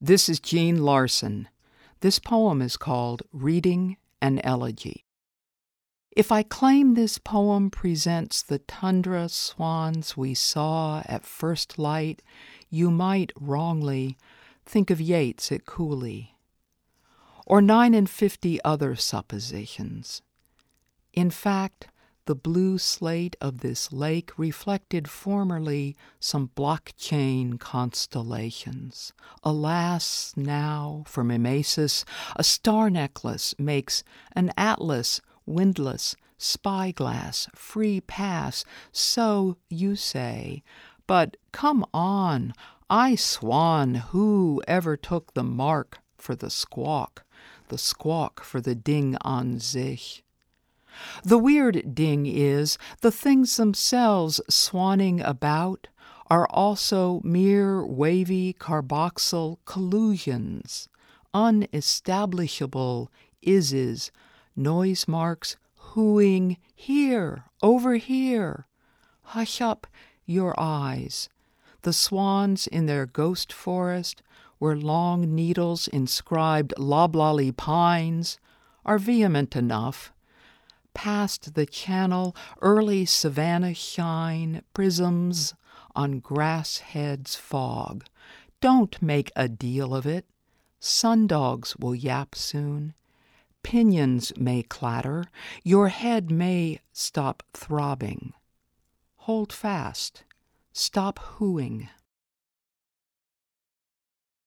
This is Jean Larson. This poem is called Reading an Elegy. If I claim this poem presents the tundra swans we saw at first light, you might wrongly think of Yeats at Cooley, or 59 other suppositions. In fact, the blue slate of this lake reflected formerly some blockchain constellations. Alas, now, from Emasis, a star necklace makes an atlas, windlass, spyglass, free pass, so you say. But come on, I swan, who ever took the mark for the squawk for the Ding an sich? The weird ding is, the things themselves swanning about are also mere wavy carboxyl collusions, unestablishable ises, noise marks hooing here, over here. Hush up your eyes. The swans in their ghost forest, where long needles inscribed loblolly pines, are vehement enough. Past the channel, early savanna shine, prisms on grass heads fog. Don't make a deal of it. Sundogs will yap soon. Pinions may clatter. Your head may stop throbbing. Hold fast. Stop hooing.